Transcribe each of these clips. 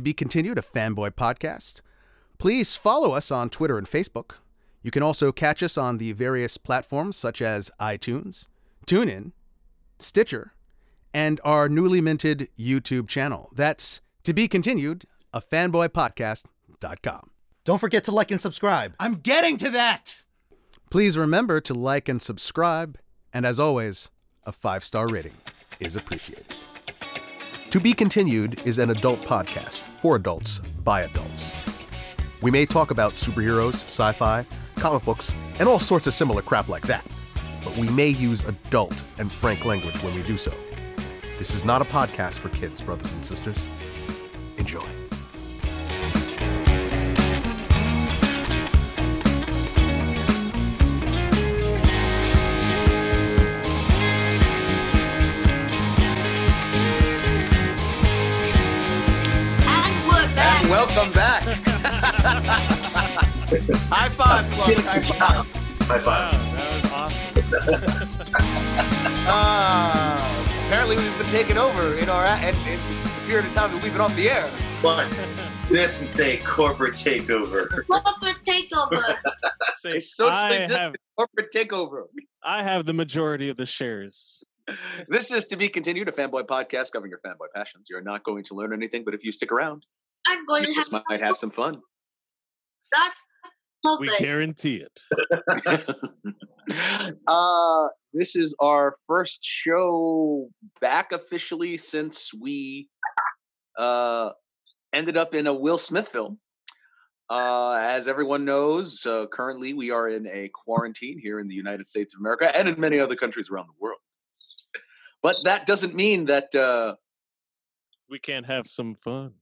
To Be Continued, a fanboy podcast. Please follow us on Twitter and Facebook. You can also catch us on the various platforms such as iTunes, TuneIn, Stitcher, and our newly minted YouTube channel. That's To Be Continued, a fanboypodcast.com. Don't forget to like and subscribe. I'm getting to that. Please remember to like and subscribe. And as always, a 5-star rating is appreciated. To Be Continued is an adult podcast for adults by adults. We may talk about superheroes, sci-fi, comic books, and all sorts of similar crap like that, but we may use adult and frank language when we do so. This is not a podcast for kids, brothers and sisters. Enjoy. Welcome back. High five, Clark. High five. High five. Wow, that was awesome. Apparently, we've been taken over in our in the period of time that we've been off the air. But this is a corporate takeover. Corporate takeover. It's socially distant corporate takeover. I have the majority of the shares. This is To Be Continued, a fanboy podcast covering your fanboy passions. You're not going to learn anything, but if you stick around, I'm going to have might have some fun. That's we guarantee it. This is our first show back officially since we ended up in a Will Smith film. As everyone knows, currently we are in a quarantine here in the United States of America and in many other countries around the world. But that doesn't mean that we can't have some fun.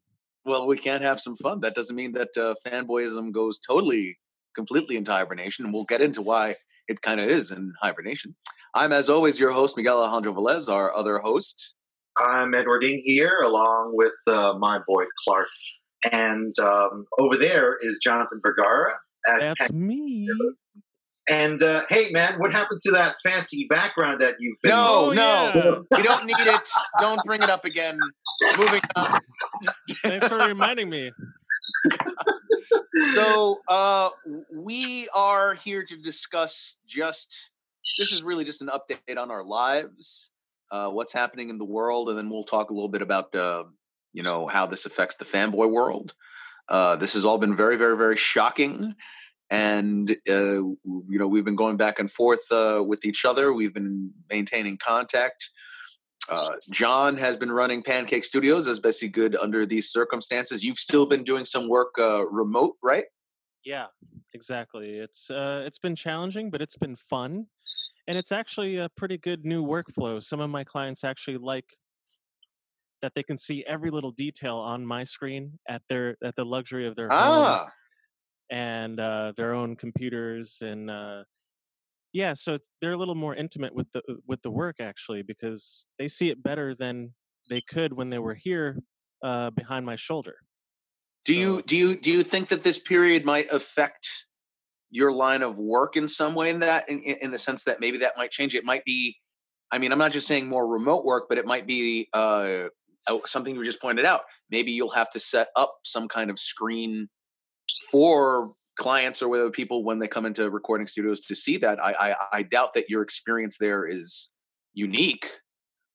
Well, we can't have some fun. That doesn't mean that fanboyism goes totally, completely into hibernation, and we'll get into why it kind of is in hibernation. I'm, as always, your host, Miguel Alejandro Velez, our other host. I'm Edwardine here, along with my boy, Clark. And over there is Jonathan Vergara. That's me. And, hey, man, what happened to that fancy background that you've been No. You don't need it. Don't bring it up again. Moving on. Thanks for reminding me. So we are here to discuss this is really just an update on our lives, what's happening in the world, and then we'll talk a little bit about, how this affects the fanboy world. This has all been very, very, very shocking. And, we've been going back and forth with each other. We've been maintaining contact. John has been running Pancake Studios as best he could under these circumstances. You've still been doing some work remote, right? Yeah, exactly. It's been challenging, but it's been fun. And it's actually a pretty good new workflow. Some of my clients actually like that they can see every little detail on my screen at the luxury of their home. And their own computers, and so they're a little more intimate with the work, actually, because they see it better than they could when they were here behind my shoulder. Do you think that this period might affect your line of work in some way? In the sense that maybe that might change. It might be. I mean, I'm not just saying more remote work, but it might be something you just pointed out. Maybe you'll have to set up some kind of screen for clients or whether people when they come into recording studios to see that. I doubt that your experience there is unique.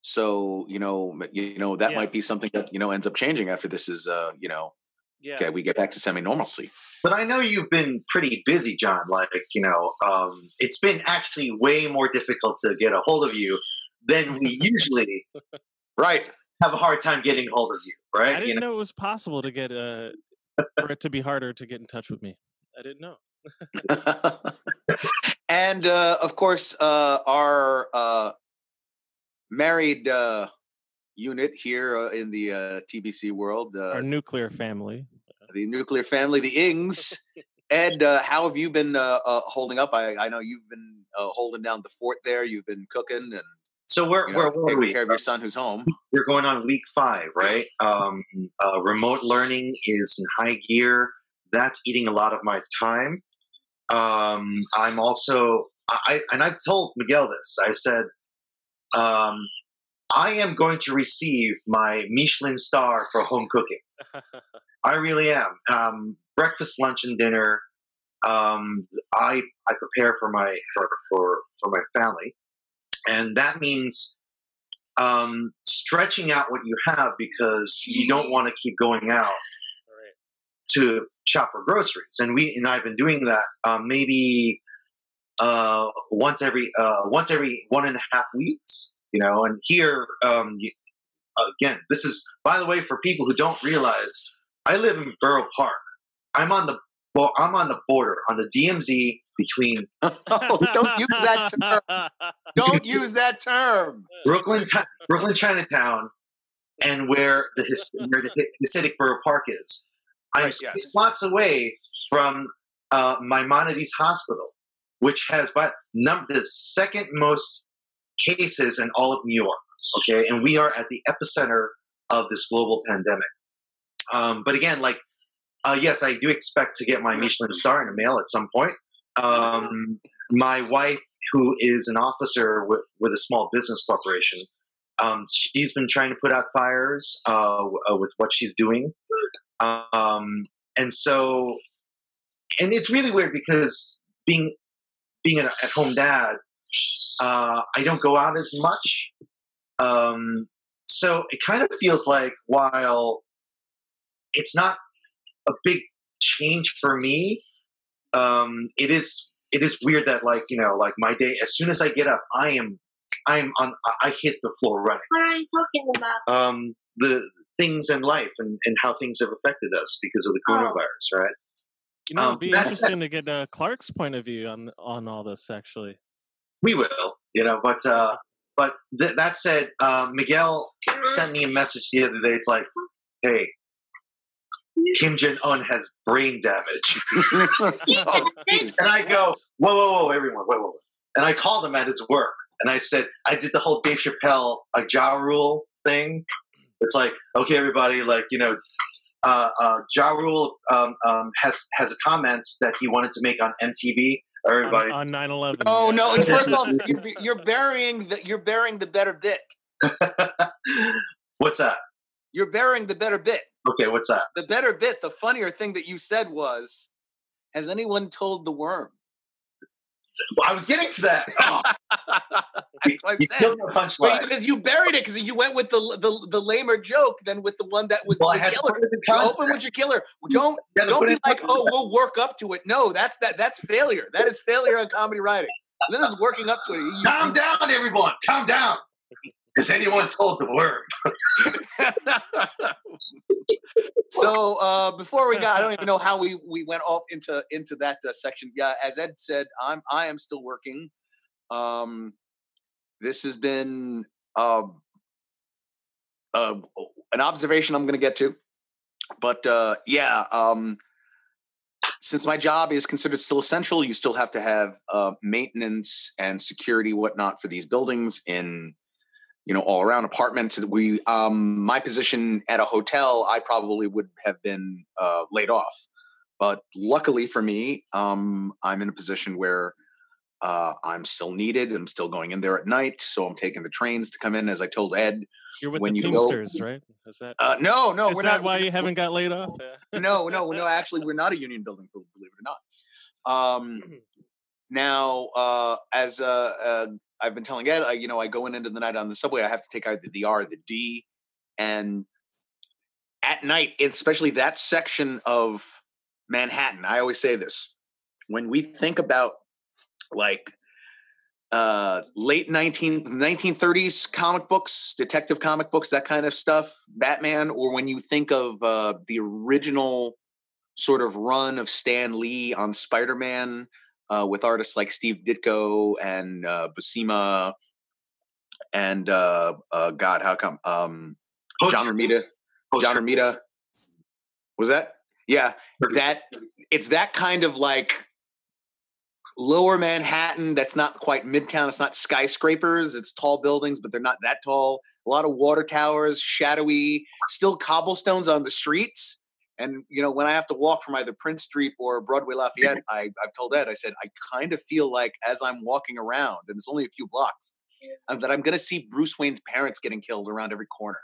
So, that might be something that, ends up changing after this is, okay, we get back to semi-normalcy. But I know you've been pretty busy, John. Like, it's been actually way more difficult to get a hold of you than we usually have a hard time getting hold of you, right? I didn't know it was possible to get for it to be harder to get in touch with me. I didn't know. And, of course, our married unit here in the TBC world. Our nuclear family. The nuclear family, the Ings. Ed, how have you been holding up? I know you've been holding down the fort there. You've been cooking and so we're taking care of your son who's home. We're going on week 5, right? Remote learning is in high gear. That's eating a lot of my time. I'm also, I've told Miguel this. I said, I am going to receive my Michelin star for home cooking. I really am. Breakfast, lunch, and dinner. I prepare for my for my family, and that means stretching out what you have, because you don't want to keep going out to shop for groceries. And I've been doing that maybe once every 1.5 weeks, you know. And here again, this is, by the way, for people who don't realize, I live in Borough Park. I'm on the border, on the DMZ between. Oh, don't use that term. Don't use that term. Brooklyn Chinatown, and where the Hasidic Borough Park is. I'm spots away from Maimonides Hospital, which has the second most cases in all of New York. Okay, and we are at the epicenter of this global pandemic. But again, yes, I do expect to get my Michelin star in the mail at some point. My wife, who is an officer with a small business corporation, she's been trying to put out fires with what she's doing. And it's really weird, because being an at-home dad, I don't go out as much. So it kind of feels like, while it's not a big change for me, it is weird that, like, you know, like my day, as soon as I get up, I hit the floor running. What are you talking about? The things in life and how things have affected us because of the coronavirus, right? You know, it'd be interesting to get Clark's point of view on all this. Actually, we will, you know. But that said, Miguel sent me a message the other day. It's like, hey, Kim Jong Un has brain damage. And I go, whoa, everyone, whoa. And I called him at his work, and I said, I did the whole Dave Chappelle, Ja Rule thing. It's like, okay, everybody, like, you know, Ja Rule has a comment that he wanted to make on MTV. Everybody on 9/11. Oh no! And first off, you're burying the better bit. What's that? You're burying the better bit. Okay, what's that? The better bit, the funnier thing that you said was, has anyone told the worm? Well, I was getting to that. Oh. That's what I said. Because you buried it, because you went with the lamer joke than with the one that was the killer. Open with your killer. Don't be like, oh, we'll work up to it. No, that's failure. That is failure on comedy writing. And this is working up to it. Calm down, everyone. Calm down. Has anyone told the worm? So before we got, I don't even know how we went off into that section. Yeah, as Ed said, I am still working. This has been an observation I'm going to get to, but since my job is considered still essential, you still have to have maintenance and security, whatnot, for these buildings in, you know, all around apartments. We, my position at a hotel, I probably would have been laid off, but luckily for me, I'm in a position where I'm still needed. I'm still going in there at night, so I'm taking the trains to come in. As I told Ed, you're with the Teamsters, right? Is that no? Is that why you haven't got laid off? No. Actually, we're not a union building, believe it or not. Now, as I've been telling Ed, I go into the night on the subway. I have to take either the R or the D, and at night, especially that section of Manhattan, I always say this: when we think about late 1930s comic books, detective comic books, that kind of stuff, Batman, or when you think of the original sort of run of Stan Lee on Spider-Man, with artists like Steve Ditko and Buscema and John Romita. Was that? Yeah, that it's that kind of like lower Manhattan. That's not quite Midtown. It's not skyscrapers. It's tall buildings, but they're not that tall. A lot of water towers, shadowy, still cobblestones on the streets. And, you know, when I have to walk from either Prince Street or Broadway Lafayette, I've told Ed, I said, I kind of feel like as I'm walking around, and it's only a few blocks, that I'm going to see Bruce Wayne's parents getting killed around every corner.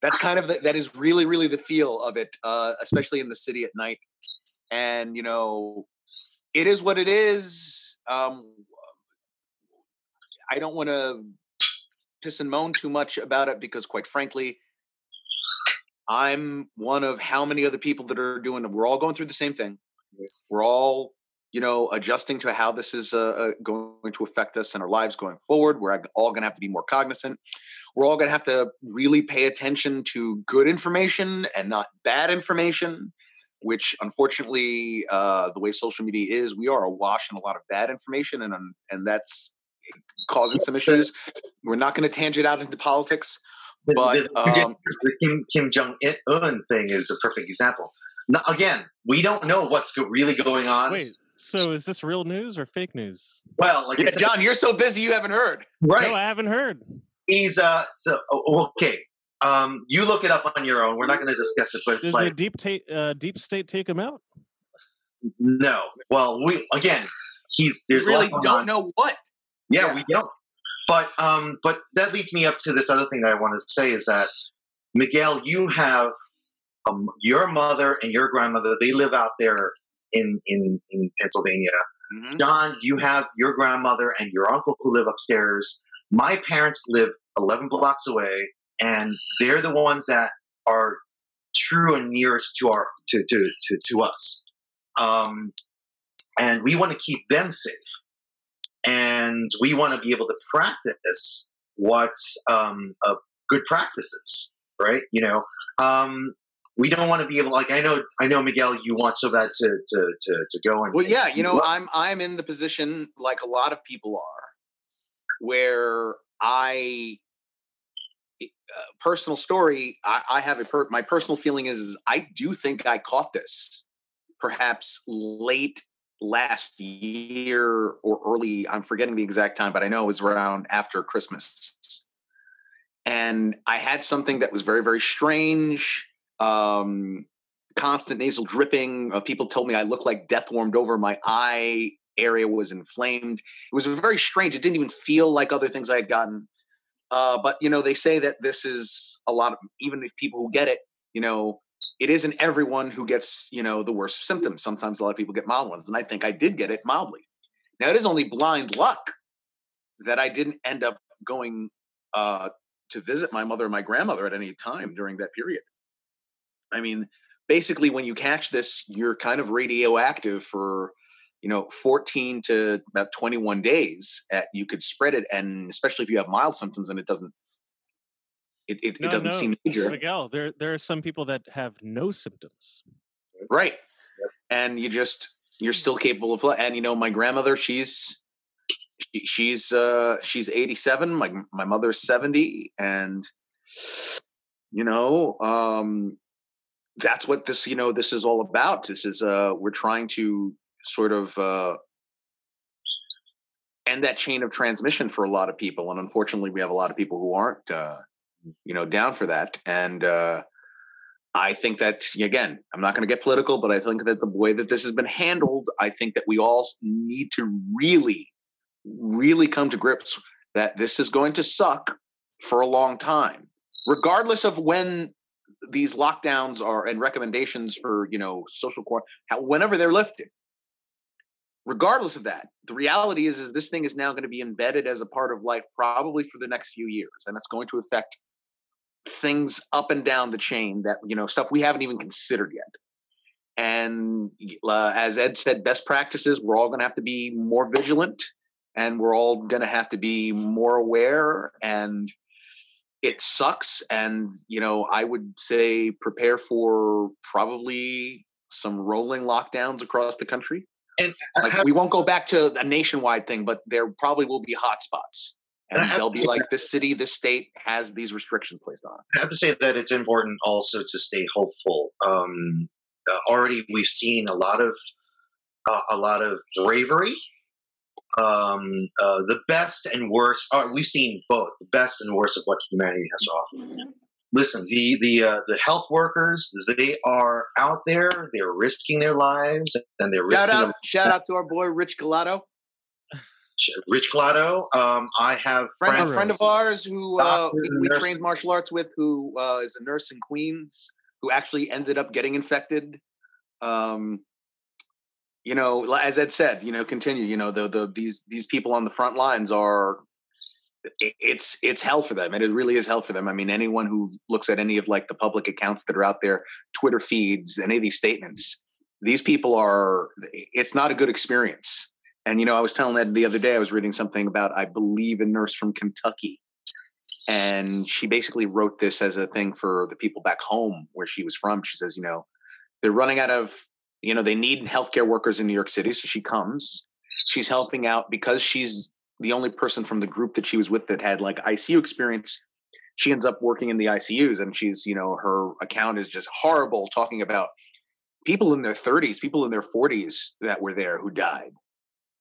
That's kind of that is really, really the feel of it, especially in the city at night. And, you know, it is what it is. I don't want to piss and moan too much about it because, quite frankly, I'm one of how many other people that are doing it. We're all going through the same thing. We're all, you know, adjusting to how this is going to affect us and our lives going forward. We're all going to have to be more cognizant. We're all going to have to really pay attention to good information and not bad information, which unfortunately, the way social media is, we are awash in a lot of bad information, and that's causing some issues. We're not going to tangent out into politics. But the Kim Jong Un thing is a perfect example. Now, again, we don't know what's really going on. Wait, so is this real news or fake news? Well, like John, you're so busy you haven't heard. Right? No, I haven't heard. He's okay. You look it up on your own. We're not going to discuss it, but it's like the deep state take him out. No. Well, there's we really don't know what. Yeah, we don't. But that leads me up to this other thing that I wanted to say is that, Miguel, you have your mother and your grandmother. They live out there in Pennsylvania. Mm-hmm. John, you have your grandmother and your uncle who live upstairs. My parents live 11 blocks away, and they're the ones that are true and nearest to our to us. And we want to keep them safe. And we want to be able to practice what's good practices, right? You know, we don't want to be able, like I know, Miguel, you want so bad to go and. Well, yeah, you know, I'm in the position like a lot of people are, where personal story. I have my personal feeling is I do think I caught this, perhaps late last year or early, I'm forgetting the exact time, but I know it was around after Christmas. And I had something that was very, very strange, constant nasal dripping. People told me I looked like death warmed over. My eye area was inflamed. It was very strange. It didn't even feel like other things I had gotten. But, you know, they say that this is a lot of, even if people who get it, you know, it isn't everyone who gets, you know, the worst symptoms. Sometimes a lot of people get mild ones. And I think I did get it mildly. Now, it is only blind luck that I didn't end up going to visit my mother and my grandmother at any time during that period. I mean, basically, when you catch this, you're kind of radioactive for, you know, 14 to about 21 days. You could spread it. And especially if you have mild symptoms and it doesn't. It doesn't seem major. Miguel, there are some people that have no symptoms. Right. Yep. And you're still capable of, and you know, my grandmother, she's 87. My mother's 70. And, you know, that's what this, you know, this is all about. This is, we're trying to sort of, end that chain of transmission for a lot of people. And unfortunately we have a lot of people who aren't, you know, down for that. And I think that, again, I'm not going to get political, but I think that the way that this has been handled, I think that we all need to really, really come to grips that this is going to suck for a long time, regardless of when these lockdowns are and recommendations for, you know, social whenever they're lifted. Regardless of that, the reality is this thing is now going to be embedded as a part of life probably for the next few years, and it's going to affect things up and down the chain that, you know, stuff we haven't even considered yet. And as Ed said, best practices, we're all going to have to be more vigilant and we're all going to have to be more aware, and it sucks. And, you know, I would say prepare for probably some rolling lockdowns across the country. And we won't go back to a nationwide thing, but there probably will be hot spots. And they'll be like, this city, this state has these restrictions placed on it. I have to say that it's important also to stay hopeful. Already we've seen a lot of bravery. The best and worst. We've seen both the best and worst of what humanity has to offer. Mm-hmm. Listen, the health workers, they are out there. They're risking their lives, and they're risking. Shout out to our boy Rich Gelato. Rich Glotto. I have a friend of ours who we trained martial arts with, who is a nurse in Queens, who actually ended up getting infected. You know, as Ed said, you know, continue. You know, these people on the front lines are, it's hell for them, and it really is hell for them. I mean, anyone who looks at any of like the public accounts that are out there, Twitter feeds, any of these statements, these people are, it's not a good experience. And, you know, I was telling Ed the other day, I was reading something about, I believe, a nurse from Kentucky. And she basically wrote this as a thing for the people back home where she was from. She says, you know, they're running out of, you know, they need healthcare workers in New York City. So she comes, she's helping out because she's the only person from the group that she was with that had like ICU experience. She ends up working in the ICUs, and she's, you know, her account is just horrible, talking about people in their 30s, people in their 40s that were there who died.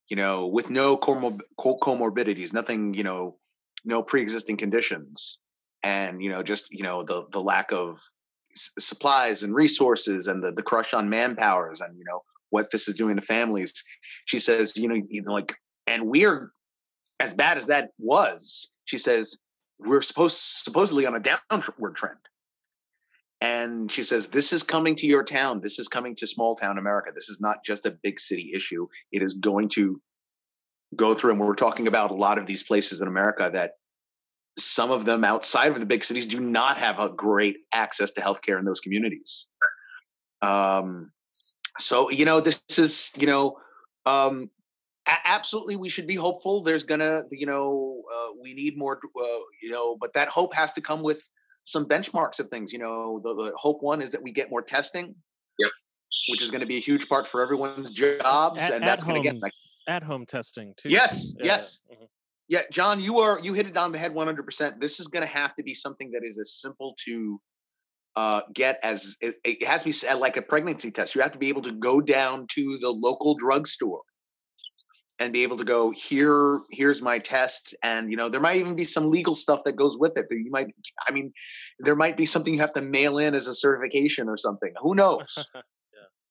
You know, with no comorbidities, nothing, you know, no pre-existing conditions. And, you know, just, you know, the lack of supplies and resources, and the crush on manpowers, and, you know, what this is doing to families. She says, you know, like, and we're, as bad as that was, she says, we're supposedly on a downward trend. And she says, this is coming to your town. This is coming to small town America. This is not just a big city issue. It is going to go through. And we're talking about a lot of these places in America that some of them outside of the big cities do not have a great access to healthcare in those communities. So, you know, this is, you know, absolutely, we should be hopeful. There's gonna, you know, we need more, you know, but that hope has to come with some benchmarks of things. You know, the hope one is that we get more testing, yep, which is going to be a huge part for everyone's jobs, and that's going to get like at-home testing too. Yes, yeah. Yes, mm-hmm. Yeah, John, you hit it on the head 100%. This is going to have to be something that is as simple to get as it has to be, like a pregnancy test. You have to be able to go down to the local drugstore and be able to go, here's my test. And, you know, there might even be some legal stuff that goes with it. You might, I mean, there might be something you have to mail in as a certification or something. Who knows? Yeah.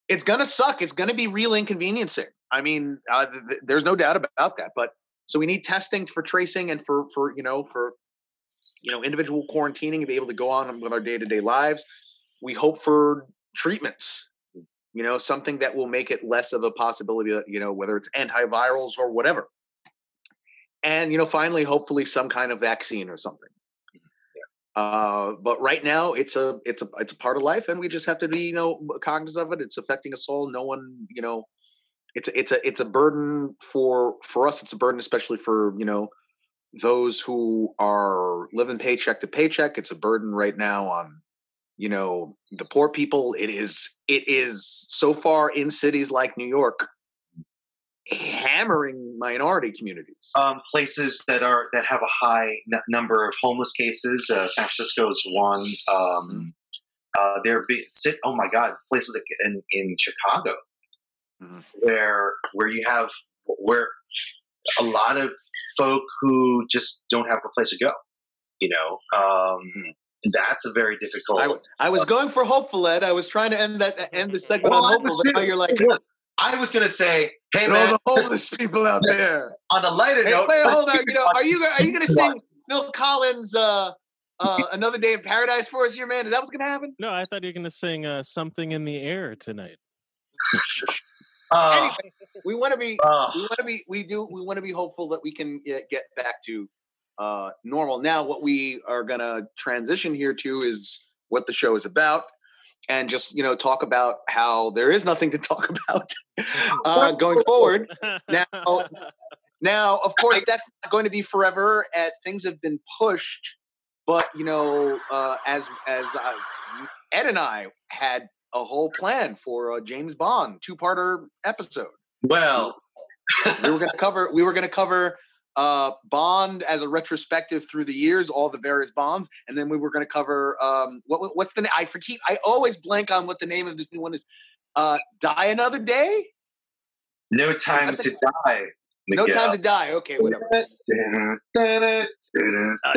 It's going to suck. It's going to be real inconveniencing. I mean, there's no doubt about that. But so we need testing for tracing and for individual quarantining and be able to go on with our day-to-day lives. We hope for treatments. You know, something that will make it less of a possibility that, you know, whether it's antivirals or whatever. And, you know, finally, hopefully some kind of vaccine or something. Yeah. But right now it's a part of life, and we just have to be, you know, cognizant of it. It's affecting us all. No one, you know, it's a burden for us. It's a burden, especially for, you know, those who are living paycheck to paycheck. It's a burden right now on, you know, the poor people. It is so far in cities like New York, hammering minority communities. Places that have a high number of homeless cases. San Francisco is one. Oh my God, places in Chicago, mm-hmm, where you have a lot of folk who just don't have a place to go. You know. Mm-hmm. That's a very difficult. I was going for hopeful, Ed. I was trying to end the segment on hopeful. But now you're like, I was going to say, hey man, all the homeless people out there. On a lighter note, wait, hold on. You know, are you going to sing Phil Collins' "Another Day in Paradise" for us here, man? Is that what's going to happen? No, I thought you were going to sing "Something in the Air" tonight. Anyway, we want to be hopeful that we can get back to normal. Now, what we are going to transition here to is what the show is about, and just, you know, talk about how there is nothing to talk about going forward. Now, of course, that's not going to be forever. Things have been pushed, but, you know, as Ed and I had a whole plan for a James Bond 2-parter episode. Well, we were going to cover. Bond as a retrospective through the years, all the various Bonds, and then we were going to cover what's the name? I forget. I always blank on what the name of this new one is. Die Another Day? No Time to Die. Miguel. No Time to Die. Okay, whatever.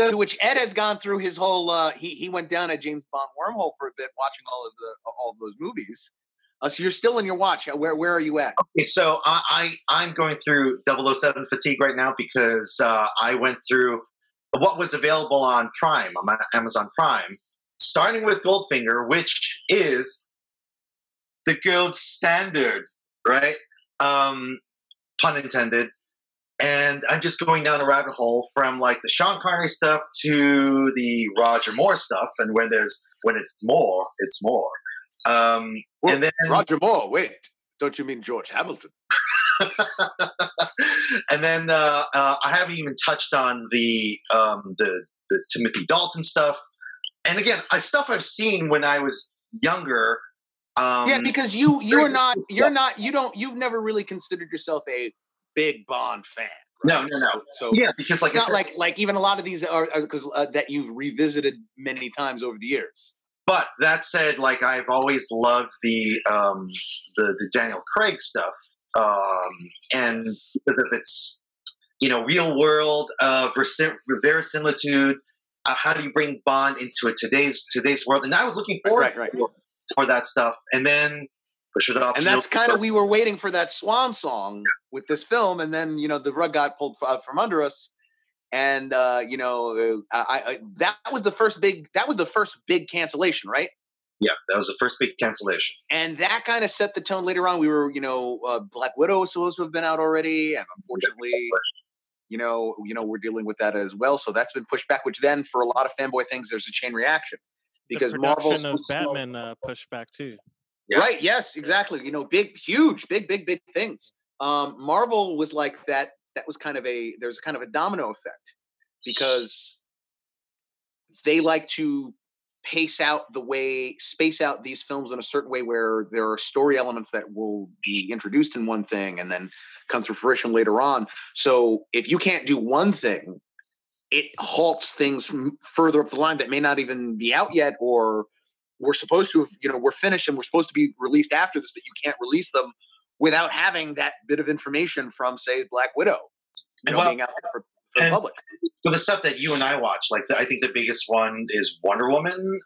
To which Ed has gone through his whole. He went down a James Bond wormhole for a bit, watching all of those movies. So you're still in your watch. Where are you at? Okay, so I'm going through 007 fatigue right now because I went through what was available on Prime, on Amazon Prime, starting with Goldfinger, which is the gold standard, right? Pun intended. And I'm just going down a rabbit hole from like the Sean Connery stuff to the Roger Moore stuff. And when it's more, it's more. Well, and then Roger Moore, wait, don't you mean George Hamilton? And then I haven't even touched on the Timothy Dalton stuff. And again, stuff I've seen when I was younger. Yeah, because you've never really considered yourself a big Bond fan. Right? No. So yeah, because like it's not like even a lot of these are because that you've revisited many times over the years. But that said, like I've always loved the Daniel Craig stuff, and because of its real world verisimilitude, how do you bring Bond into a today's world? And I was looking forward for that stuff, and then push it off. And that's kind of we were waiting for that swan song with this film, and then the rug got pulled from under us. And that was the first big cancellation, right? Yeah, that was the first big cancellation, and that kind of set the tone later on. We were, Black Widow was supposed to have been out already, and unfortunately, we're dealing with that as well. So that's been pushed back. Which then, for a lot of fanboy things, there's a chain reaction because Marvel's Batman pushed back too. Yeah. Right? Yes, exactly. Big things. Marvel was like that. That was kind of a domino effect because they like to space out these films in a certain way where there are story elements that will be introduced in one thing and then come to fruition later on. So if you can't do one thing, it halts things further up the line that may not even be out yet, or we're supposed to have, we're finished and we're supposed to be released after this, but you can't release them without having that bit of information from, say, Black Widow, being out there for the public. For the stuff that you and I watch, like I think the biggest one is Wonder Woman.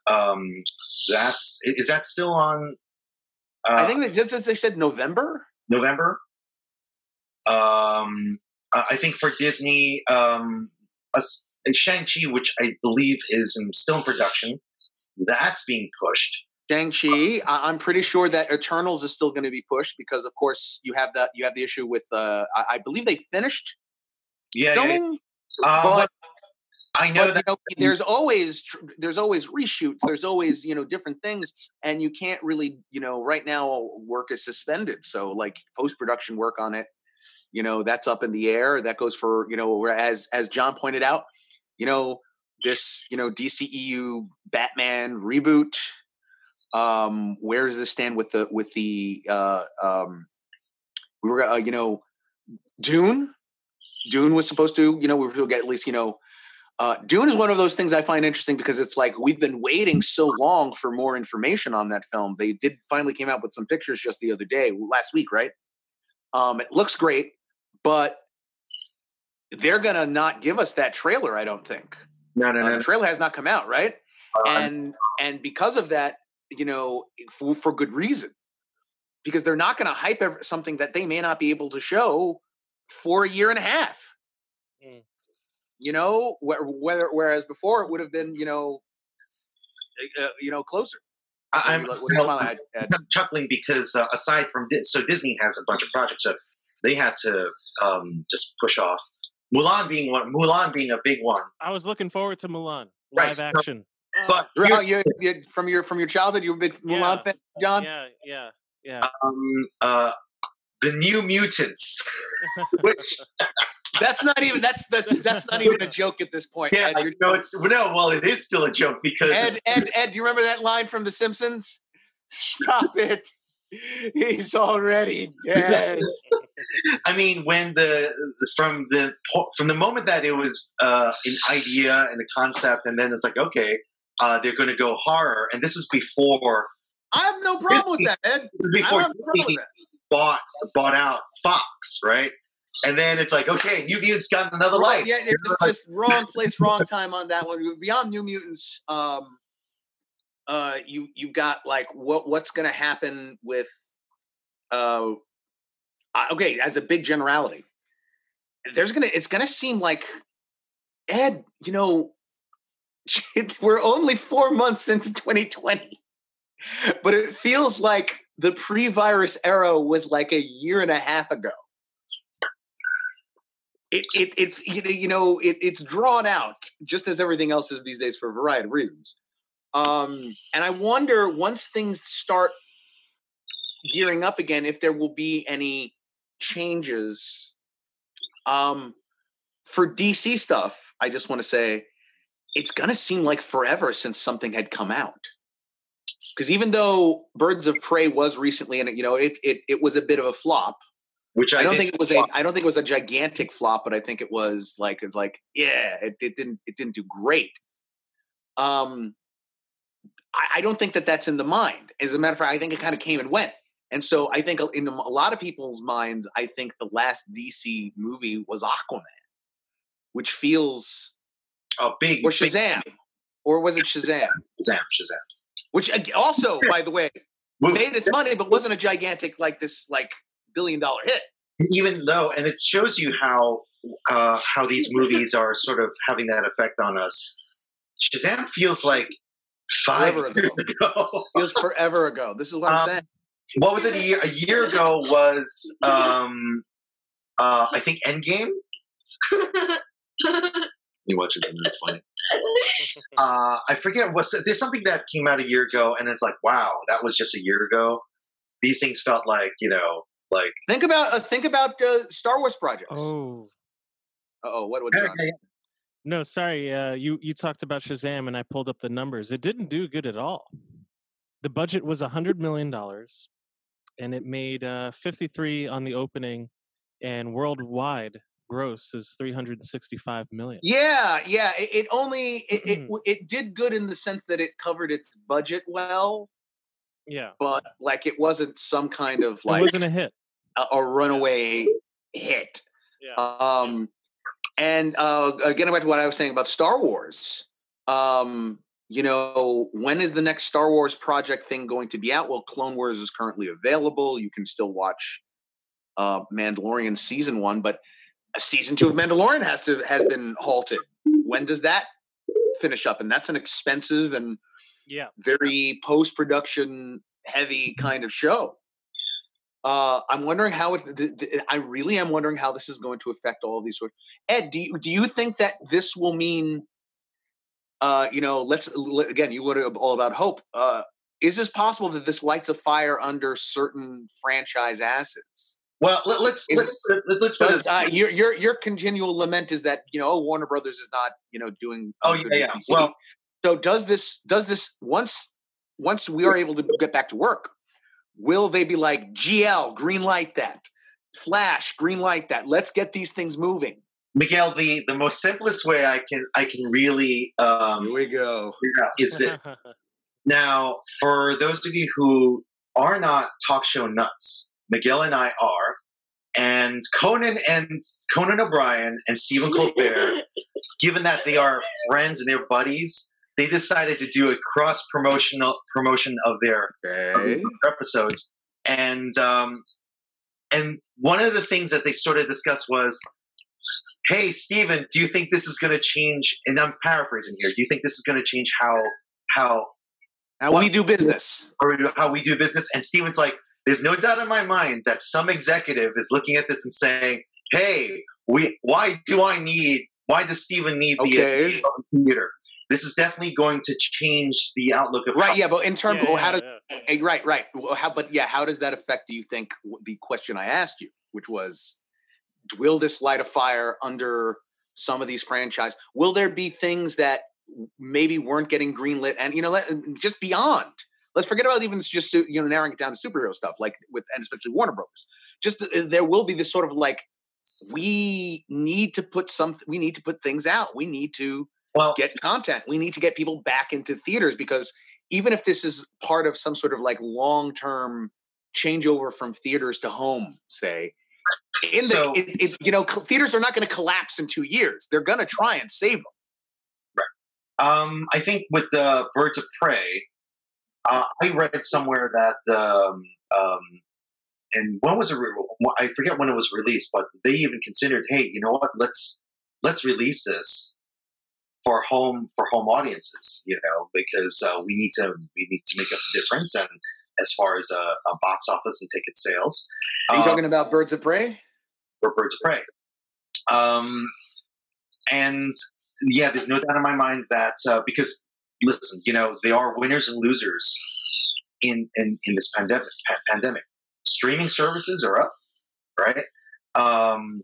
Is that still on? I think that just as they said, November. I think for Disney, Shang-Chi, which I believe is still in production, that's being pushed. Shang-Chi, I'm pretty sure that Eternals is still going to be pushed because, of course, you have the issue with. I believe they finished filming. Yeah. But I know that there's always reshoots. There's always different things, and you can't really right now work is suspended. So like post-production work on it, that's up in the air. That goes for as John pointed out, this DCEU Batman reboot. Where does this stand with the we were, Dune? Dune was supposed to, we were get at least, Dune is one of those things I find interesting because it's like, we've been waiting so long for more information on that film. They finally came out with some pictures just the other day, last week, right? It looks great, but they're going to not give us that trailer. I don't think. No. The trailer has not come out. Right. And because of that, for good reason, because they're not going to hype something that they may not be able to show for a year and a half. Mm. Whereas before it would have been closer. I'm chuckling because aside from Disney has a bunch of projects that they had to just push off. Mulan being a big one. I was looking forward to Mulan live action. But from your childhood, you were a big Mulan fan, John? Yeah. The New Mutants, which that's not even a joke at this point. Yeah, Ed, it is still a joke because Ed, do you remember that line from The Simpsons? Stop it! He's already dead. I mean, when from the moment that it was an idea and a concept, and then it's like okay. They're going to go horror, and this is before. I have no problem with that, Ed. This is before Disney bought out Fox, right? And then it's like, okay, New Mutants got another life. Yeah, just wrong place, wrong time on that one. Beyond New Mutants, you've got like what's going to happen with okay, as a big generality, it's gonna seem like, Ed, you know, we're only 4 months into 2020, but it feels like the pre-virus era was like a year and a half ago. It's drawn out, just as everything else is these days, for a variety of reasons. And I wonder, once things start gearing up again, if there will be any changes. For DC stuff, I just want to say, it's going to seem like forever since something had come out. Because even though Birds of Prey was recently, and it was a bit of a flop, which I don't think it was a gigantic flop, but I think it was like, it didn't do great. I don't think that that's in the mind. As a matter of fact, I think it kind of came and went. And so I think in a lot of people's minds, I think the last DC movie was Aquaman, which feels big, or Shazam, big. Or was it Shazam? Shazam. Which also, by the way, made its money, but wasn't a gigantic like $1 billion hit. Even though, and it shows you how these movies are sort of having that effect on us. Shazam feels like 5 years ago. Feels forever ago. This is what I'm saying. What was it? A year ago was I think Endgame. You watch it, and that's funny. I forget there's something that came out a year ago, and it's like, wow, that was just a year ago. These things felt like, think about Star Wars projects. What would you? No, sorry. You talked about Shazam, and I pulled up the numbers. It didn't do good at all. The budget was $100 million, and it made 53 on the opening, and worldwide gross is 365 million. Yeah. It did good in the sense that it covered its budget well. Yeah, but like it wasn't some kind of like it wasn't a hit, a runaway hit. Yeah. And again, back to what I was saying about Star Wars. When is the next Star Wars project thing going to be out? Well, Clone Wars is currently available. You can still watch Mandalorian season 1, but season 2 of Mandalorian has been halted. When does that finish up? And that's an expensive and very post-production heavy kind of show. I'm wondering how I really am wondering how this is going to affect all of these sorts. Ed, do you think that this will mean, again, you were all about hope. Is this possible that this lights a fire under certain franchise asses? Well, let's your continual lament is that, Warner Brothers is not, doing. DC. Well, so does this once we are able to get back to work, will they be like, GL, green light that. Flash, green light that. Let's get these things moving. Miguel, the most simplest way I can really here we go. Is this. Now, for those of you who are not talk show nuts, Miguel and I are, and Conan O'Brien and Stephen Colbert, given that they are friends and they're buddies, they decided to do a cross-promotional promotion of their episodes. And one of the things that they sort of discussed was, hey, Steven, do you think this is going to change? And I'm paraphrasing here. Do you think this is going to change how we do business? Or how we do business? And Steven's like, there's no doubt in my mind that some executive is looking at this and saying, hey, why does Steven need the theater? This is definitely going to change the outlook of right. Yeah, but in terms of how does how does that affect? Do you think the question I asked you, which was, will this light a fire under some of these franchises? Will there be things that maybe weren't getting greenlit, and just beyond? Let's forget about even just narrowing it down to superhero stuff, like with and especially Warner Brothers. Just there will be this sort of like we need to put things out. We need to. Well, get content. We need to get people back into theaters, because even if this is part of some sort of like long-term changeover from theaters to home, say, theaters are not going to collapse in 2 years. They're going to try and save them. Right. I think with the Birds of Prey, I read somewhere that and when was it? I forget when it was released, but they even considered, hey, you know what? Let's release this for home audiences, you know, because we need to make up the difference. And as far as a box office and ticket sales, are you talking about Birds of Prey? Or Birds of Prey, and yeah, there's no doubt in my mind that because listen, you know, they are winners and losers in this pandemic. Streaming services are up, right? And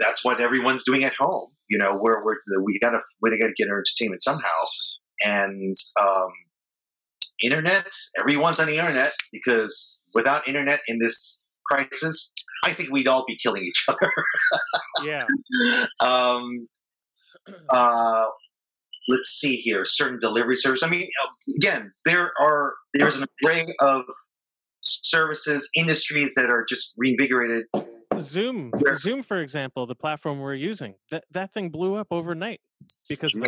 that's what everyone's doing at home. You know, we gotta get our entertainment somehow, and internet. Everyone's on the internet, because without internet in this crisis, I think we'd all be killing each other. Yeah. Let's see here. Certain delivery service. I mean, again, there's an array of services, industries that are just reinvigorated. Zoom, for example, the platform we're using, that thing blew up overnight because of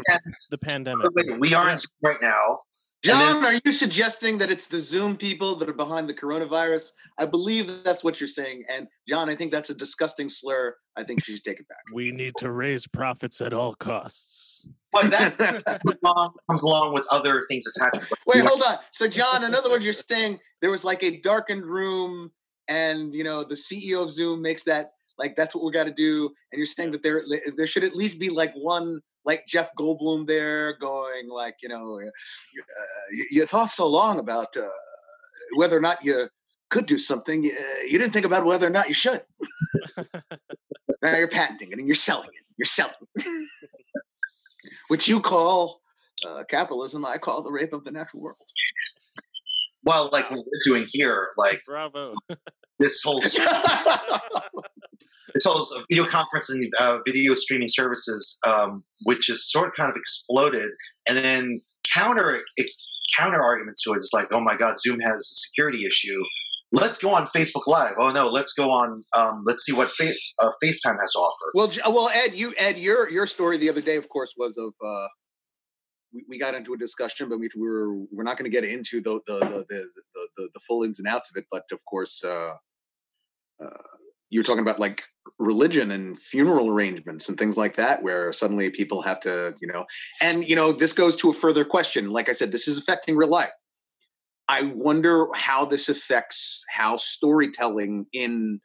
the pandemic. We are in Zoom right now. John, are you suggesting that it's the Zoom people that are behind the coronavirus? I believe that's what you're saying. And John, I think that's a disgusting slur. I think you should take it back. We need to raise profits at all costs. But that comes along with other things attached. Wait, hold on. So John, in other words, you're saying there was like a darkened room and, you know, the CEO of Zoom makes that, like, that's what we got to do. And you're saying that there should at least be like one, like Jeff Goldblum there going like, you know, you thought so long about whether or not you could do something. You didn't think about whether or not you should. Now you're patenting it and you're selling it. You're selling it. Which you call capitalism. I call the rape of the natural world. Well, like what we're doing here, like bravo. This whole video conference and video streaming services, which is kind of exploded, and then counter arguments to it is like, oh my God, Zoom has a security issue. Let's go on Facebook Live. Oh no, let's go on. Let's see what FaceTime has to offer. Well, Ed, your story the other day, of course, was of we got into a discussion, but we're not going to get into the full ins and outs of it. But of course, you're talking about like religion and funeral arrangements and things like that, where suddenly people have to, you know, and, you know, this goes to a further question. Like I said, this is affecting real life. I wonder how this affects how storytelling in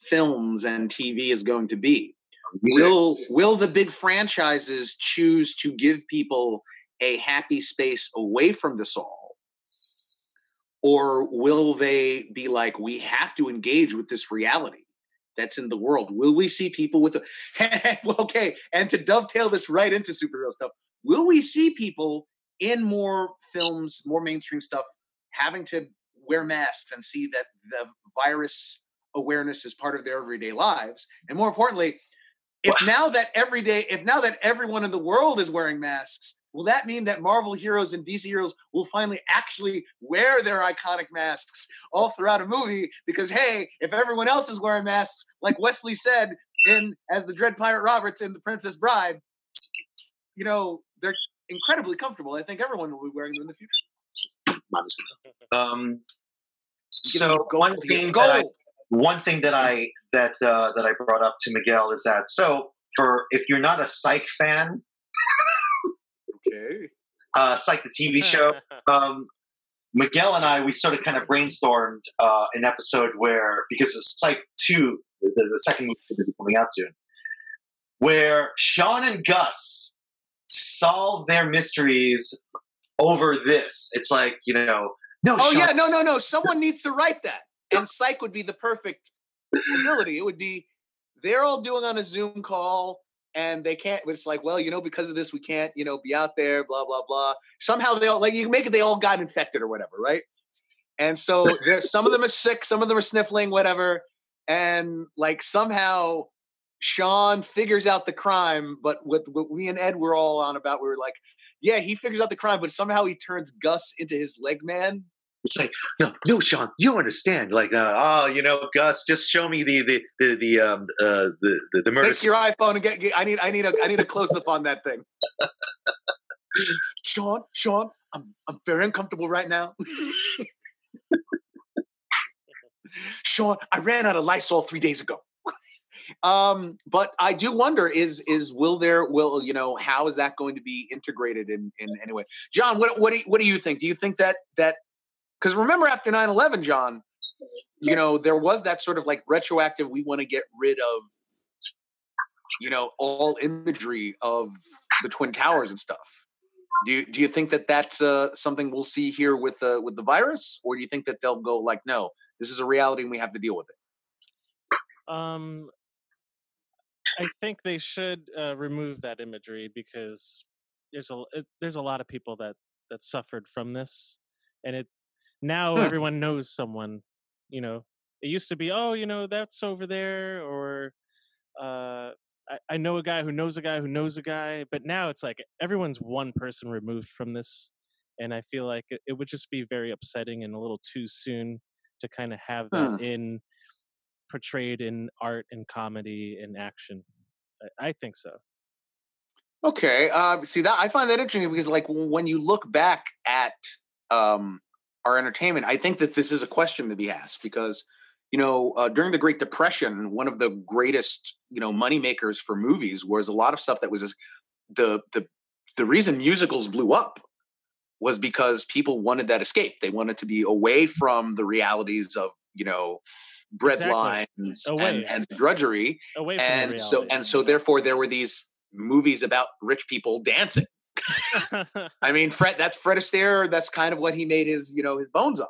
films and TV is going to be. Will the big franchises choose to give people a happy space away from this all? Or will they be like, we have to engage with this reality that's in the world? Will we see people with okay, and to dovetail this right into superhero stuff, will we see people in more films, more mainstream stuff, having to wear masks and see that the virus awareness is part of their everyday lives? And more importantly, if now that everyone in the world is wearing masks, will that mean that Marvel heroes and DC heroes will finally actually wear their iconic masks all throughout a movie? Because, hey, if everyone else is wearing masks, like Wesley said as the Dread Pirate Roberts in The Princess Bride, you know, they're incredibly comfortable. I think everyone will be wearing them in the future. One thing that I brought up to Miguel is that, if you're not a Psych fan, okay, Psych the TV show, Miguel and I, we sort of kind of brainstormed an episode where, because it's Psych 2, the second movie is going to be coming out soon, where Sean and Gus solve their mysteries over this. It's like, you know, someone needs to write that. And Psych would be the perfect ability. It would be, they're all doing on a Zoom call and they can't, it's like, well, you know, because of this, we can't, you know, be out there, blah, blah, blah. Somehow they all, like, you make it, they all got infected or whatever, right? And so some of them are sick, some of them are sniffling, whatever. And like somehow Sean figures out the crime, but with what we and Ed were all on about, we were like, yeah, he figures out the crime, but somehow he turns Gus into his leg man. It's like, no, Sean, you don't understand. Like, Gus, just show me the murder. Take your iPhone and get. I need a close up on that thing. Sean, I'm very uncomfortable right now. Sean, I ran out of Lysol 3 days ago. But I do wonder how is that going to be integrated in any way? John, what do you think? Do you think that, because remember after 9/11, John, there was that sort of like retroactive, we want to get rid of, all imagery of the Twin Towers and stuff. Do you think that that's something we'll see here with the virus, or do you think that they'll go like, no, this is a reality and we have to deal with it? I think they should remove that imagery, because there's a lot of people that suffered from this, and everyone knows someone. It used to be, that's over there, or I know a guy who knows a guy who knows a guy, but now it's like everyone's one person removed from this, and I feel like it would just be very upsetting and a little too soon to kind of have that portrayed in art and comedy and action. I think so. Okay. See, that I find that interesting, because like when you look back at our entertainment, I think that this is a question to be asked, because during the Great Depression, one of the greatest money makers for movies was a lot of stuff that was the reason musicals blew up was because people wanted that escape. They wanted to be away from the realities of breadlines and drudgery, away from reality. So therefore there were these movies about rich people dancing. I mean, Fred Astaire. That's kind of what he made his bones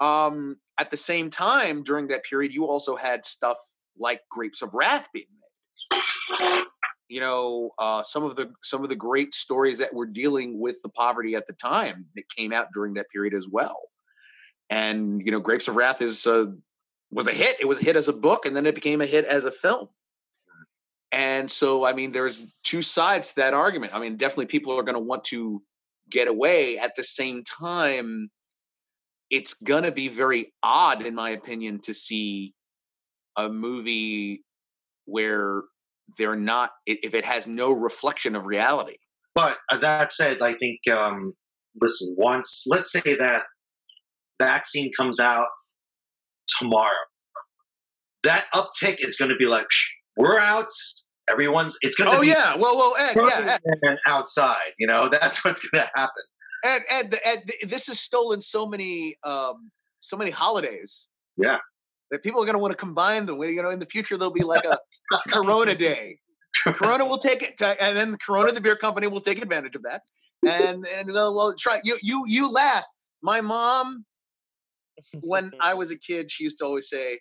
on. At the same time, during that period, you also had stuff like Grapes of Wrath being made. Some of the great stories that were dealing with the poverty at the time that came out during that period as well. And Grapes of Wrath was a hit. It was a hit as a book, and then it became a hit as a film. And so, I mean, there's two sides to that argument. I mean, definitely people are going to want to get away. At the same time, it's going to be very odd, in my opinion, to see a movie where they're not, if it has no reflection of reality. But that said, I think, let's say that vaccine comes out tomorrow, that uptick is going to be like, we're out. Everyone's. It's going to. Oh be yeah. Well. Ed, yeah. Ed. Outside. That's what's going to happen. Ed, this has stolen so many holidays. Yeah. That people are going to want to combine them. In the future there'll be like a Corona Day. Corona will take it, and then Corona, the beer company, will take advantage of that, and they'll try. You laugh. My mom, when I was a kid, she used to always say,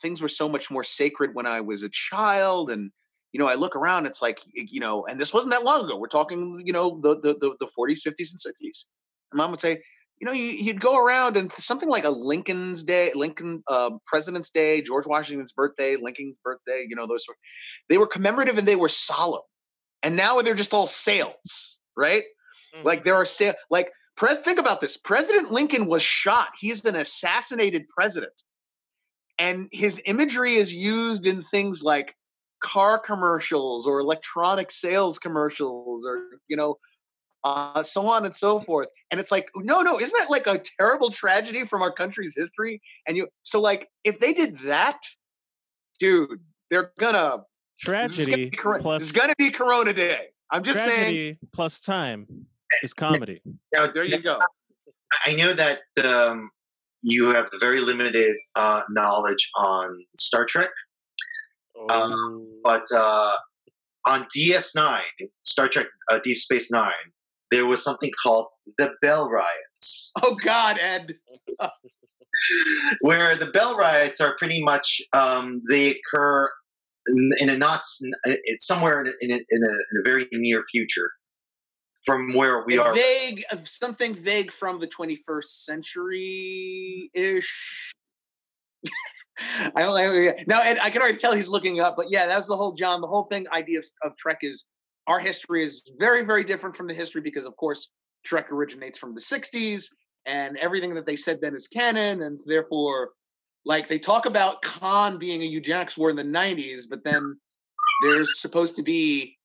things were so much more sacred when I was a child. And, I look around, it's like, and this wasn't that long ago. We're talking, the 40s, 50s, and 60s. And Mom would say, you'd go around and something like a President's Day, George Washington's birthday, Lincoln's birthday, those sort. They were commemorative and they were solemn. And now they're just all sales, right? Mm-hmm. Like there are sales. Like, think about this. President Lincoln was shot. He is an assassinated president. And his imagery is used in things like car commercials or electronic sales commercials or, so on and so forth. And it's like, no, isn't that like a terrible tragedy from our country's history? And if they did that, dude, they're gonna... Tragedy plus... It's gonna be Corona Day. I'm just saying... Tragedy plus time is comedy. Now, there you go. I know that... you have very limited knowledge on Star Trek. But on DS9, Star Trek Deep Space Nine, there was something called the Bell Riots. Oh, God, Ed. Where the Bell Riots are pretty much, they occur somewhere in a very near future. From where we are, something vague from the 21st century ish. Now, Ed, I can already tell he's looking up, but yeah, that was the whole John. The whole thing idea of Trek is our history is very, very different from the history, because of course Trek originates from the 60s, and everything that they said then is canon, and therefore, like they talk about Khan being a eugenics war in the 90s, but then there's supposed to be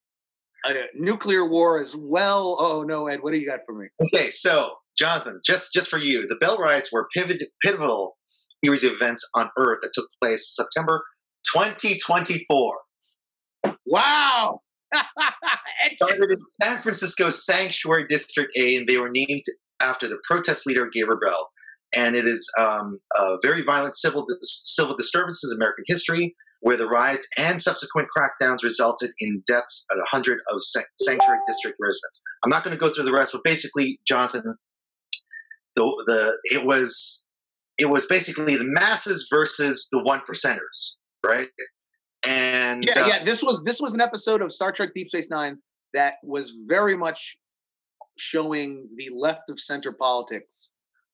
a nuclear war as well. Oh no, Ed, what do you got for me? Okay, so Jonathan, just for you, the Bell riots were pivotal series of events on Earth that took place September 2024. Wow! Started in San Francisco's Sanctuary District A, and they were named after the protest leader Gabriel Bell. And it is very violent civil disturbances in American history, where the riots and subsequent crackdowns resulted in deaths at 100 of Sanctuary District residents. I'm not going to go through the rest, but basically, Jonathan, it was basically the masses versus the one percenters, right? And this was an episode of Star Trek: Deep Space Nine that was very much showing the left of center politics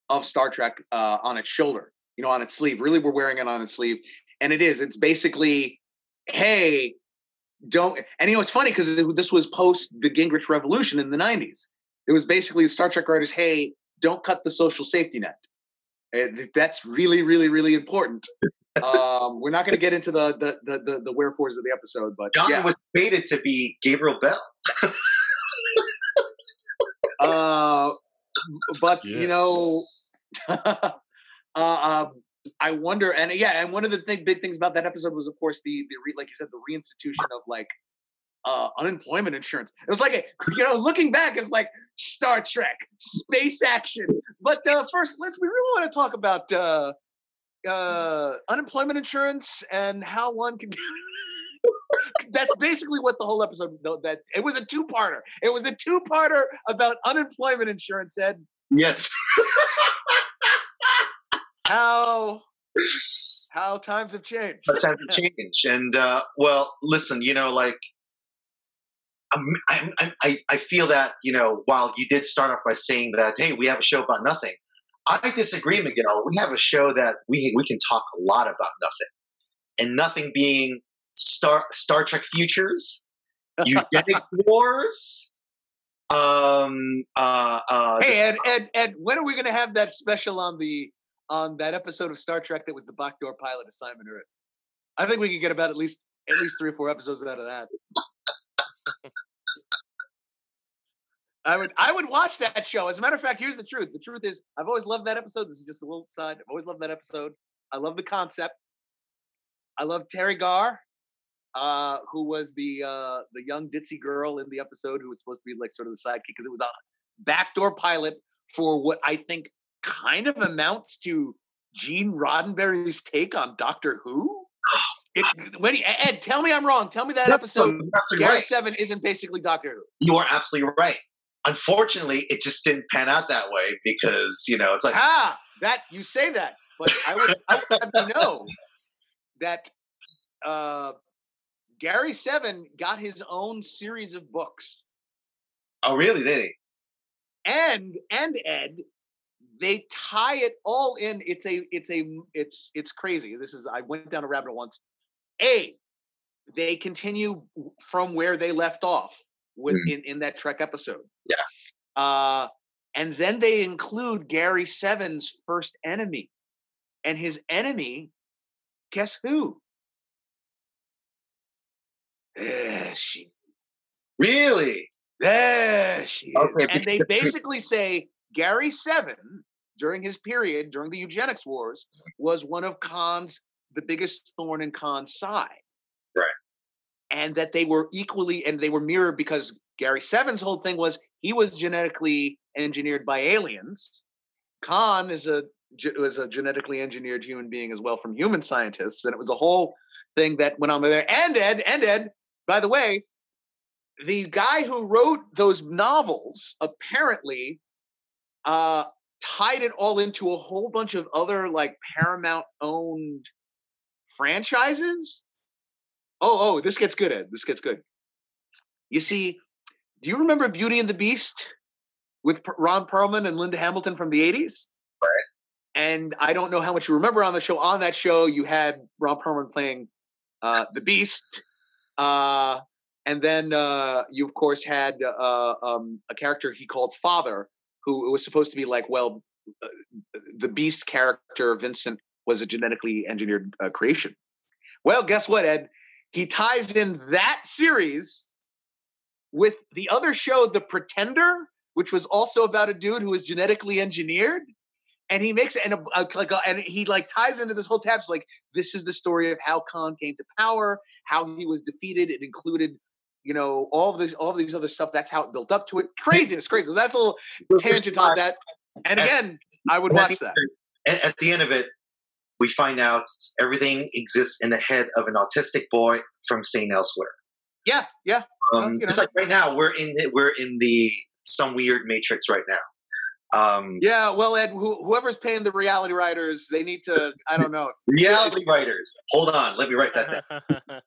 of Star Trek on its shoulder, on its sleeve. Really, we're wearing it on its sleeve. And it is. It's basically, hey, don't. And it's funny because this was post the Gingrich Revolution in the 90s. It was basically the Star Trek writers, hey, don't cut the social safety net. That's really, really, really important. We're not going to get into the wherefores of the episode, but John was fated to be Gabriel Bell. I wonder, and one of the big things about that episode was, of course, the like you said, the reinstitution of unemployment insurance. It was like, looking back, it's like Star Trek, space action. But first, we really want to talk about unemployment insurance and how one can. That's basically what the whole episode. It was a two-parter. It was a two-parter about unemployment insurance, Ed. Yes. How times have changed. And listen, I feel that while you did start off by saying that, hey, we have a show about nothing, I disagree, Miguel. We have a show that we can talk a lot about nothing, and nothing being Star Trek futures, eugenic wars. Hey, Ed, when are we going to have that special on that episode of Star Trek that was the backdoor pilot of Simon Urich? I think we could get about at least 3 or 4 episodes out of that. I would watch that show. As a matter of fact, here's the truth. The truth is, I've always loved that episode. This is just a little side. I've always loved that episode. I love the concept. I love Terry Garr, who was the young ditzy girl in the episode who was supposed to be like sort of the sidekick, because it was a backdoor pilot for what I think kind of amounts to Gene Roddenberry's take on Doctor Who. Ed, tell me I'm wrong. Tell me that episode. Gary Seven isn't basically Doctor Who. You are absolutely right. Unfortunately, it just didn't pan out that way because it's like that you say that, but I would have to know that Gary Seven got his own series of books. Oh, really? Did he? And Ed. They tie it all in. It's crazy. This is, I went down a rabbit hole once. They continue from where they left off in that Trek episode. Yeah. And then they include Gary Seven's first enemy, and his enemy, guess who? There she. Really? There she. Okay. And they basically say Gary Seven, during his period, during the eugenics wars, was one of Khan's, the biggest thorn in Khan's side. Right. And that they were mirrored, because Gary Seven's whole thing was he was genetically engineered by aliens. Khan was a genetically engineered human being as well, from human scientists. And it was a whole thing that went on there. And Ed, by the way, the guy who wrote those novels apparently tied it all into a whole bunch of other Paramount-owned franchises. Oh, this gets good, Ed. This gets good. You see, do you remember Beauty and the Beast with Ron Perlman and Linda Hamilton from the 80s? Right. And I don't know how much you remember on the show. On that show, you had Ron Perlman playing the Beast. And then you, of course, had a character he called Father, who was supposed to be the Beast character, Vincent, was a genetically engineered creation. Well, guess what, Ed? He ties in that series with the other show, The Pretender, which was also about a dude who was genetically engineered. And he makes it, and he like ties into this whole tab. So like, this is the story of how Khan came to power, how he was defeated. It included, you know, all of these other stuff. That's how it built up to it. Craziness, craziness. That's a little tangent on that. And again, I would watch that. At the end of it, we find out everything exists in the head of an autistic boy from St. Elsewhere. Yeah, yeah. You know. It's like right now we're in some weird matrix right now. Yeah, well, Ed, whoever's paying the reality writers, they need to, I don't know. Reality writers. Hold on. Let me write that down.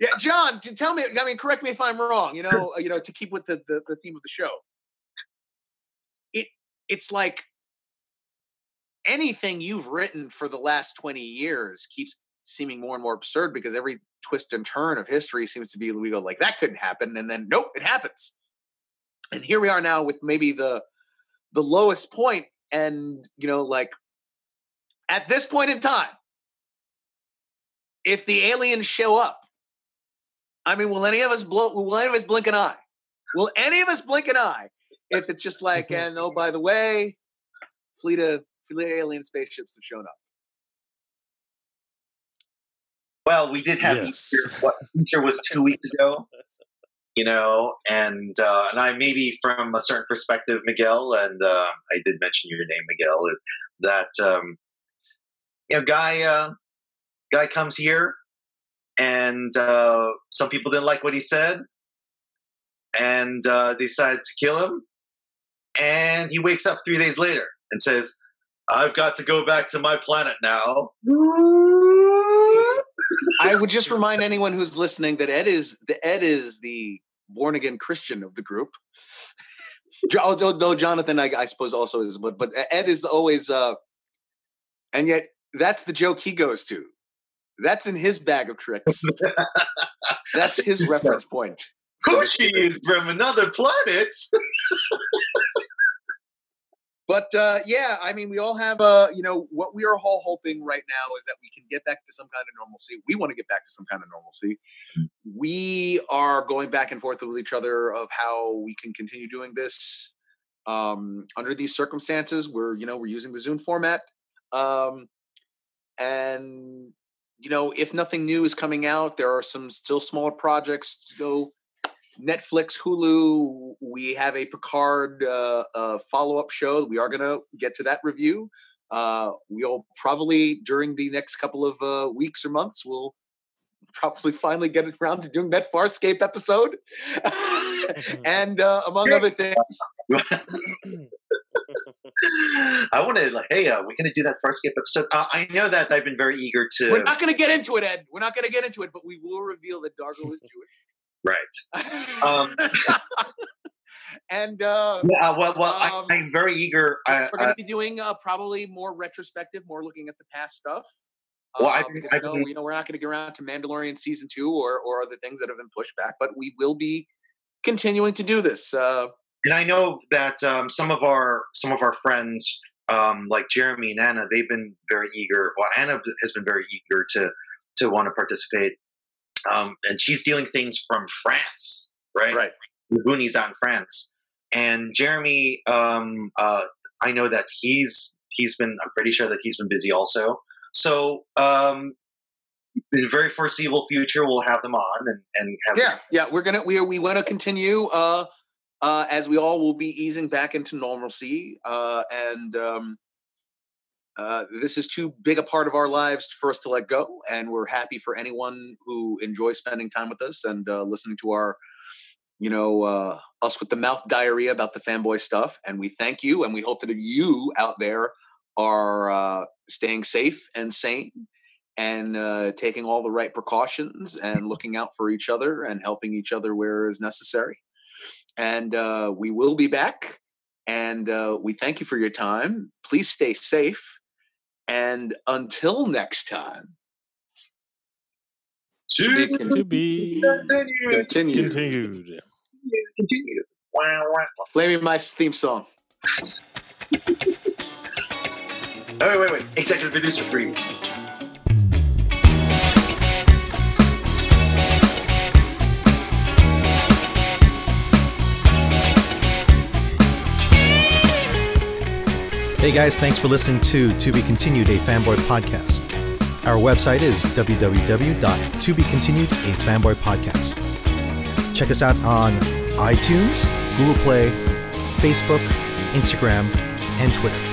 Yeah, John, tell me, I mean, correct me if I'm wrong, you know, to keep with the theme of the show. It's like anything you've written for the last 20 years keeps seeming more and more absurd because every twist and turn of history seems to be, we go like, that couldn't happen. And then, nope, it happens. And here we are now with maybe the lowest point, and you know, like at this point in time, if the aliens show up, I mean, will any of us blink an eye? Will any of us blink an eye if it's just like, and oh, by the way, fleet of alien spaceships have shown up? Well, we did have Easter. What, Easter was 2 weeks ago. You know, and I maybe from a certain perspective, Miguel, and I did mention your name, Miguel, that you know, guy comes here, and some people didn't like what he said, and they decided to kill him, and he wakes up 3 days later and says, "I've got to go back to my planet now." I would just remind anyone who's listening that Ed is the born-again Christian of the group. Although Jonathan, I suppose, also is, but Ed is always, and yet that's the joke he goes to. That's in his bag of tricks. That's his reference point. Coochie is from another planet. But yeah, I mean, we all have you know, what we are all hoping right now is that we can get back to some kind of normalcy. We want to get back to some kind of normalcy. We are going back and forth with each other of how we can continue doing this under these circumstances. We're using the Zoom format, and you know, if nothing new is coming out, there are some still smaller projects to go. Netflix, Hulu, we have a Picard follow-up show. We are going to get to that review. We'll probably, during the next couple of weeks or months, we'll probably finally get around to doing that Farscape episode. And among other things. I want to, like, hey, we're going to do that Farscape episode. I know that I've been very eager to... We're not going to get into it, Ed. We're not going to get into it, but we will reveal that Dargo is Jewish. Right. And yeah, well, I'm very eager. We're going to be doing probably more retrospective, more looking at the past stuff. Well, we're not going to get around to Mandalorian season 2 or other things that have been pushed back, but we will be continuing to do this. And I know that some of our friends, like Jeremy and Anna, they've been very eager. Well, Anna has been very eager to want to participate. And she's dealing things from France, right? Right. The Goonies out in France. And Jeremy, I know that he's been, I'm pretty sure that he's been busy also. So in the very foreseeable future, we'll have them on and have we want to continue as we all will be easing back into normalcy and this is too big a part of our lives for us to let go, and we're happy for anyone who enjoys spending time with us and listening to our, you know, us with the mouth diarrhea about the fanboy stuff. And we thank you, and we hope that you out there are staying safe and sane and taking all the right precautions and looking out for each other and helping each other where is necessary. And we will be back, and we thank you for your time. Please stay safe. And until next time, to be continued. Play me my theme song. Oh, wait. Executive producer freeze. Hey guys, thanks for listening to Be Continued, a fanboy podcast. Our website is www.tobecontinuedafanboypodcast. Check us out on iTunes, Google Play, Facebook, Instagram, and Twitter.